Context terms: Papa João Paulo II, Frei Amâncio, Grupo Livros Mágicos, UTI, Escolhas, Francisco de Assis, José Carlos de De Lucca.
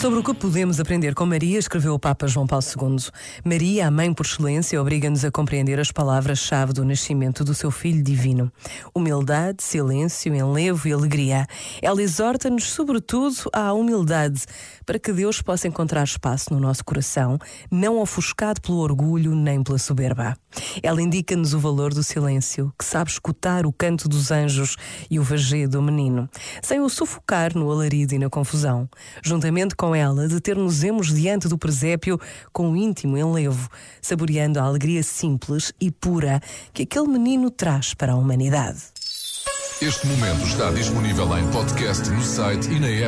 Sobre o que podemos aprender com Maria, escreveu o Papa João Paulo II. Maria, a mãe por excelência, obriga-nos a compreender as palavras-chave do nascimento do seu Filho divino. Humildade, silêncio, enlevo e alegria. Ela exorta-nos, sobretudo, à humildade, para que Deus possa encontrar espaço no nosso coração, não ofuscado pelo orgulho nem pela soberba. Ela indica-nos o valor do silêncio, que sabe escutar o canto dos anjos e o vageio do menino, sem o sufocar no alarido e na confusão. Juntamente com ela, deter-nos-emos diante do presépio com um íntimo enlevo, saboreando a alegria simples e pura que aquele menino traz para a humanidade. Este momento está disponível em podcast no site e na app.